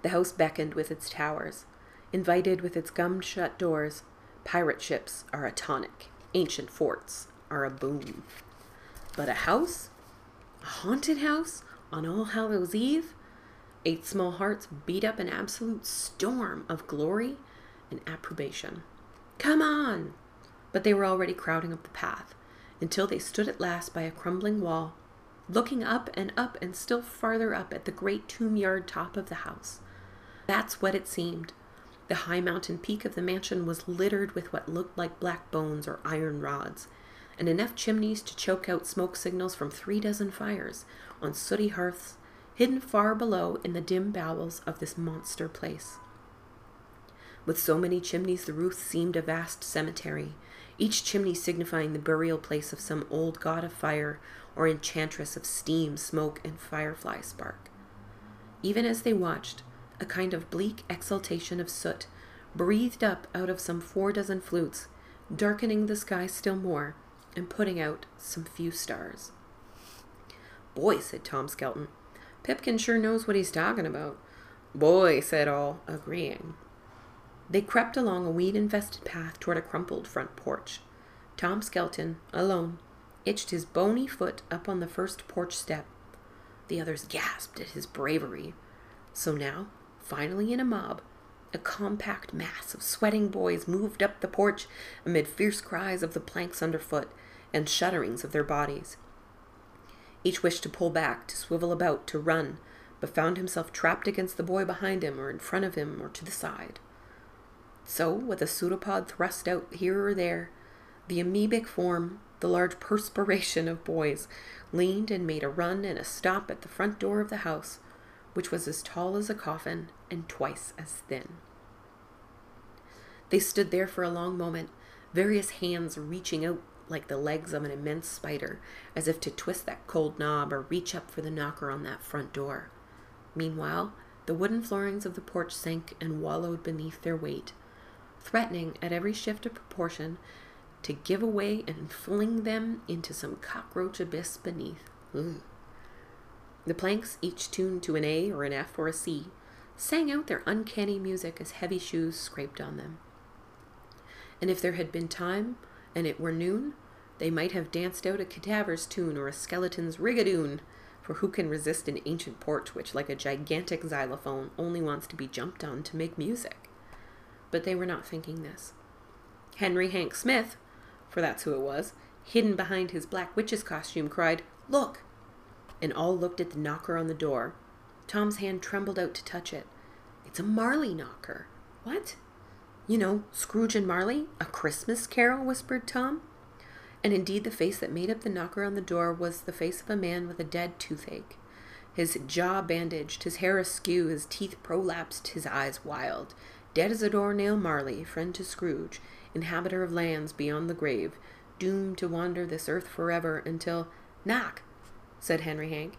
The house beckoned with its towers, invited with its gummed-shut doors. Pirate ships are a tonic. Ancient forts are a boom. But a house? A haunted house? On All Hallows' Eve? 8 small hearts beat up an absolute storm of glory and approbation. "Come on!" But they were already crowding up the path, until they stood at last by a crumbling wall, looking up and still farther up at the great tomb-yard top of the house. That's what it seemed. The high mountain peak of the mansion was littered with what looked like black bones or iron rods, and enough chimneys to choke out smoke signals from 3 dozen fires on sooty hearths, hidden far below in the dim bowels of this monster place. With so many chimneys, the roof seemed a vast cemetery, each chimney signifying the burial place of some old god of fire or enchantress of steam, smoke, and firefly spark. Even as they watched, a kind of bleak exultation of soot, breathed up out of some 4 dozen flutes, darkening the sky still more and putting out some few stars. "Boy," said Tom Skelton, "Pipkin sure knows what he's talking about." "Boy," said all, agreeing. They crept along a weed-infested path toward a crumpled front porch. Tom Skelton, alone, itched his bony foot up on the first porch step. The others gasped at his bravery. So now, finally in a mob, a compact mass of sweating boys moved up the porch amid fierce cries of the planks underfoot and shudderings of their bodies. Each wished to pull back, to swivel about, to run, but found himself trapped against the boy behind him or in front of him or to the side. So, with a pseudopod thrust out here or there, the amoebic form, the large perspiration of boys, leaned and made a run and a stop at the front door of the house, which was as tall as a coffin and twice as thin. They stood there for a long moment, various hands reaching out like the legs of an immense spider, as if to twist that cold knob or reach up for the knocker on that front door. Meanwhile, the wooden floorings of the porch sank and wallowed beneath their weight, threatening at every shift of proportion to give away and fling them into some cockroach abyss beneath. Ugh. The planks, each tuned to an A or an F or a C, sang out their uncanny music as heavy shoes scraped on them. And if there had been time, and it were noon, they might have danced out a cadaver's tune or a skeleton's rigadoon, for who can resist an ancient porch which, like a gigantic xylophone, only wants to be jumped on to make music? But they were not thinking this. Henry Hank Smith, for that's who it was, hidden behind his black witch's costume, cried, "Look!" and all looked at the knocker on the door. Tom's hand trembled out to touch it. It's a Marley knocker. What? You know, Scrooge and Marley? A Christmas Carol, whispered Tom. And indeed the face that made up the knocker on the door was the face of a man with a dead toothache. His jaw bandaged, his hair askew, his teeth prolapsed, his eyes wild. dead as a doornail Marley, friend to Scrooge, inhabitor of lands beyond the grave, doomed to wander this earth forever until... Knock, said Henry Hank.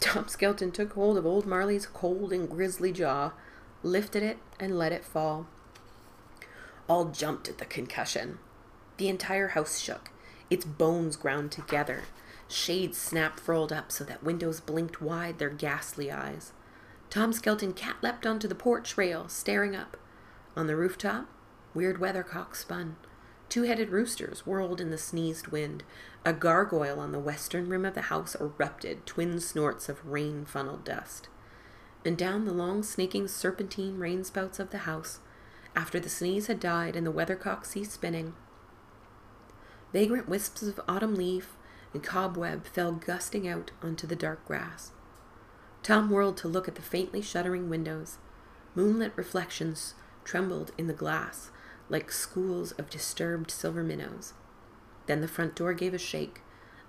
Tom Skelton took hold of old Marley's cold and grisly jaw, lifted it, and let it fall. All jumped at the concussion. The entire house shook, its bones ground together. Shades snapped furled up so that windows blinked wide their ghastly eyes. Tom Skelton cat-leapt onto the porch rail, staring up. On the rooftop, weird weathercock spun. Two-headed roosters whirled in the sneezed wind. A gargoyle on the western rim of the house erupted, twin snorts of rain-funneled dust. And down the long, snaking, serpentine rainspouts of the house, after the sneeze had died and the weathercock ceased spinning, vagrant wisps of autumn leaf and cobweb fell gusting out onto the dark grass. Tom whirled to look at the faintly shuddering windows. Moonlit reflections trembled in the glass like schools of disturbed silver minnows. Then the front door gave a shake,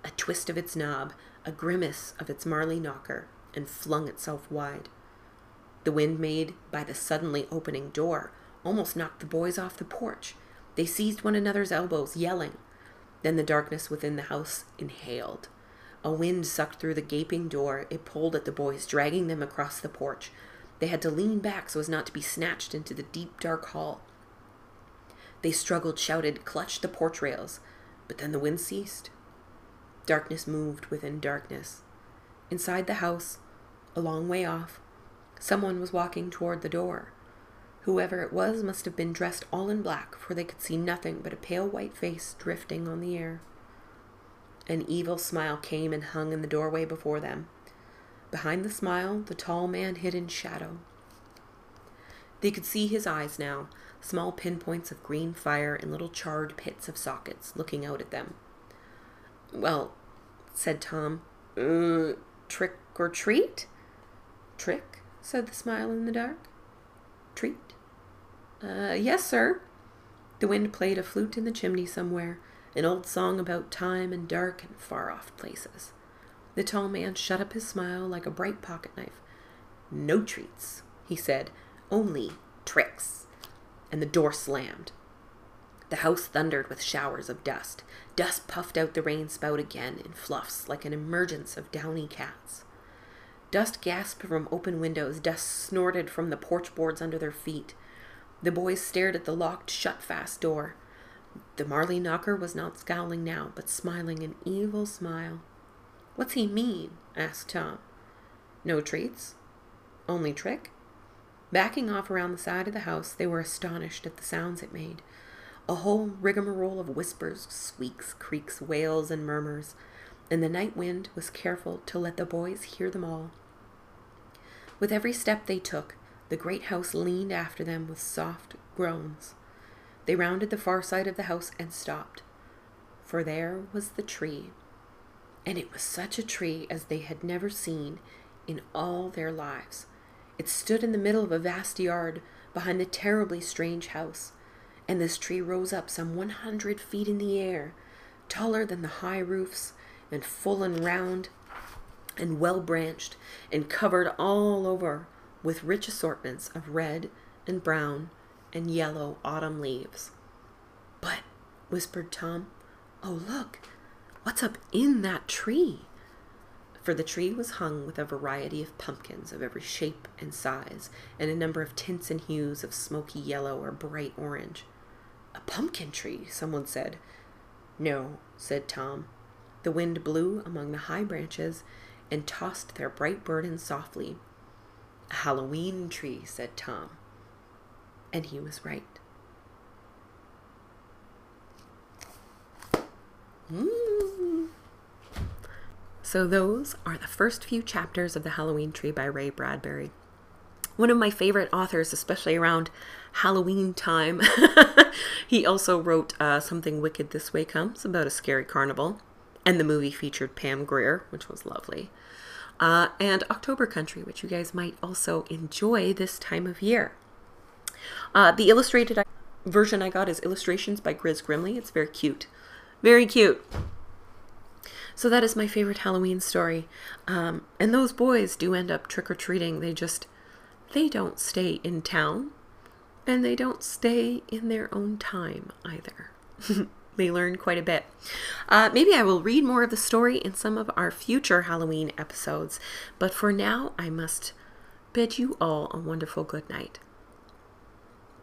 a twist of its knob, a grimace of its Marley knocker, and flung itself wide. The wind made by the suddenly opening door almost knocked the boys off the porch. They seized one another's elbows, yelling. Then the darkness within the house inhaled. A wind sucked through the gaping door. It pulled at the boys, dragging them across the porch. They had to lean back so as not to be snatched into the deep, dark hall. They struggled, shouted, clutched the porch rails, but then the wind ceased. Darkness moved within darkness. Inside the house, a long way off, someone was walking toward the door. Whoever it was must have been dressed all in black, for they could see nothing but a pale white face drifting on the air. An evil smile came and hung in the doorway before them. Behind the smile, the tall man hid in shadow. They could see his eyes now, small pinpoints of green fire and little charred pits of sockets looking out at them. "Well," said Tom, trick or treat?" "Trick," said the smile in the dark. "Treat?" Yes, sir." The wind played a flute in the chimney somewhere, an old song about time and dark and far-off places. The tall man shut up his smile like a bright pocket knife. "No treats," he said, "only tricks." And the door slammed. The house thundered with showers of dust. Dust puffed out the rain spout again in fluffs like an emergence of downy cats. Dust gasped from open windows. Dust snorted from the porch boards under their feet. The boys stared at the locked, shut-fast door. The Marley knocker was not scowling now, but smiling an evil smile. "What's he mean?" asked Tom. "No treats? Only trick?" Backing off around the side of the house, they were astonished at the sounds it made. A whole rigmarole of whispers, squeaks, creaks, wails, and murmurs. And the night wind was careful to let the boys hear them all. With every step they took, the great house leaned after them with soft groans. They rounded the far side of the house and stopped, for there was the tree, and it was such a tree as they had never seen in all their lives. It stood in the middle of a vast yard behind the terribly strange house, and this tree rose up some 100 feet in the air, taller than the high roofs, and full and round and well-branched and covered all over with rich assortments of red and brown and yellow autumn leaves. "But," whispered Tom, "oh, look, what's up in that tree?" For the tree was hung with a variety of pumpkins of every shape and size, and a number of tints and hues of smoky yellow or bright orange. "A pumpkin tree," someone said. "No," said Tom. The wind blew among the high branches and tossed their bright burden softly. "A Halloween tree," said Tom. And he was right. So those are the first few chapters of The Halloween Tree by Ray Bradbury. One of my favorite authors, especially around Halloween time. He also wrote Something Wicked This Way Comes, about a scary carnival. And the movie featured Pam Grier, which was lovely. And October Country, which you guys might also enjoy this time of year. The illustrated version I got is Illustrations by Griz Grimly. It's very cute. Very cute. So that is my favorite Halloween story. And those boys do end up trick-or-treating. They don't stay in town. And they don't stay in their own time either. They learn quite a bit. Maybe I will read more of the story in some of our future Halloween episodes, but for now I must bid you all a wonderful good night.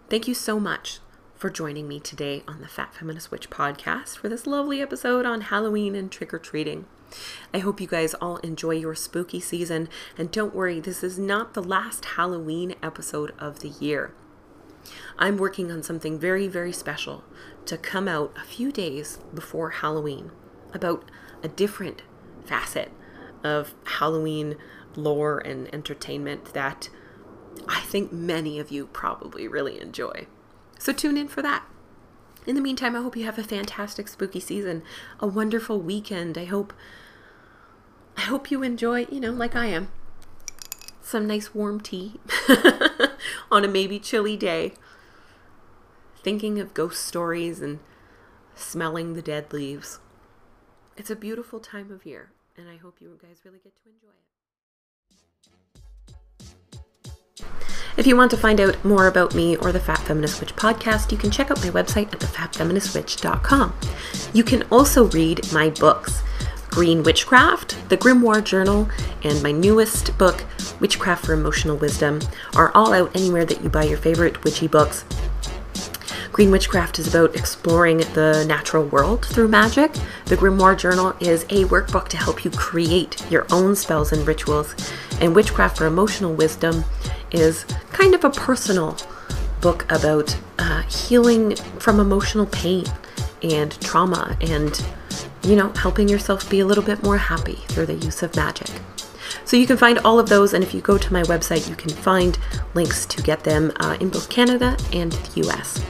Thank you so much for joining me today on the Fat Feminist Witch Podcast for this lovely episode on Halloween and trick-or-treating. I hope you guys all enjoy your spooky season, and don't worry, this is not the last Halloween episode of the year. I'm working on something very, very special to come out a few days before Halloween about a different facet of Halloween lore and entertainment that I think many of you probably really enjoy. So tune in for that. In the meantime, I hope you have a fantastic spooky season, a wonderful weekend. I hope you enjoy, like I am, some nice warm tea on a maybe chilly day, thinking of ghost stories and smelling the dead leaves. It's a beautiful time of year, and I hope you guys really get to enjoy it. If you want to find out more about me or the Fat Feminist Witch Podcast, you can check out my website at thefatfeministwitch.com. You can also read my books, Green Witchcraft, the Grimoire Journal, and my newest book, Witchcraft for Emotional Wisdom, are all out anywhere that you buy your favorite witchy books. Green Witchcraft is about exploring the natural world through magic. The Grimoire Journal is a workbook to help you create your own spells and rituals. And Witchcraft for Emotional Wisdom is kind of a personal book about healing from emotional pain and trauma and, helping yourself be a little bit more happy through the use of magic. So you can find all of those, and if you go to my website, you can find links to get them in both Canada and the US.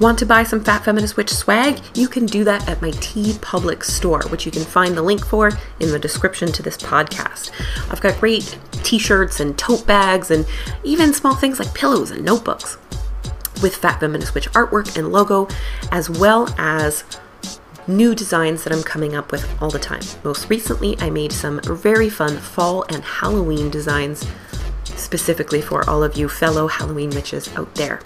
Want to buy some Fat Feminist Witch swag? You can do that at my Tee Public store, which you can find the link for in the description to this podcast. I've got great t-shirts and tote bags and even small things like pillows and notebooks with Fat Feminist Witch artwork and logo, as well as new designs that I'm coming up with all the time. Most recently, I made some very fun fall and Halloween designs specifically for all of you fellow Halloween witches out there.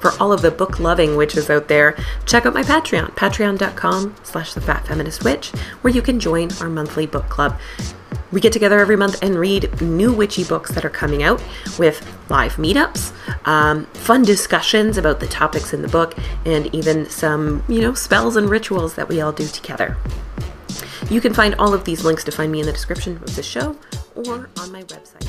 For all of the book-loving witches out there, check out my Patreon, patreon.com/thefatfeministwitch, where you can join our monthly book club. We get together every month and read new witchy books that are coming out with live meetups, fun discussions about the topics in the book, and even some, spells and rituals that we all do together. You can find all of these links to find me in the description of the show or on my website.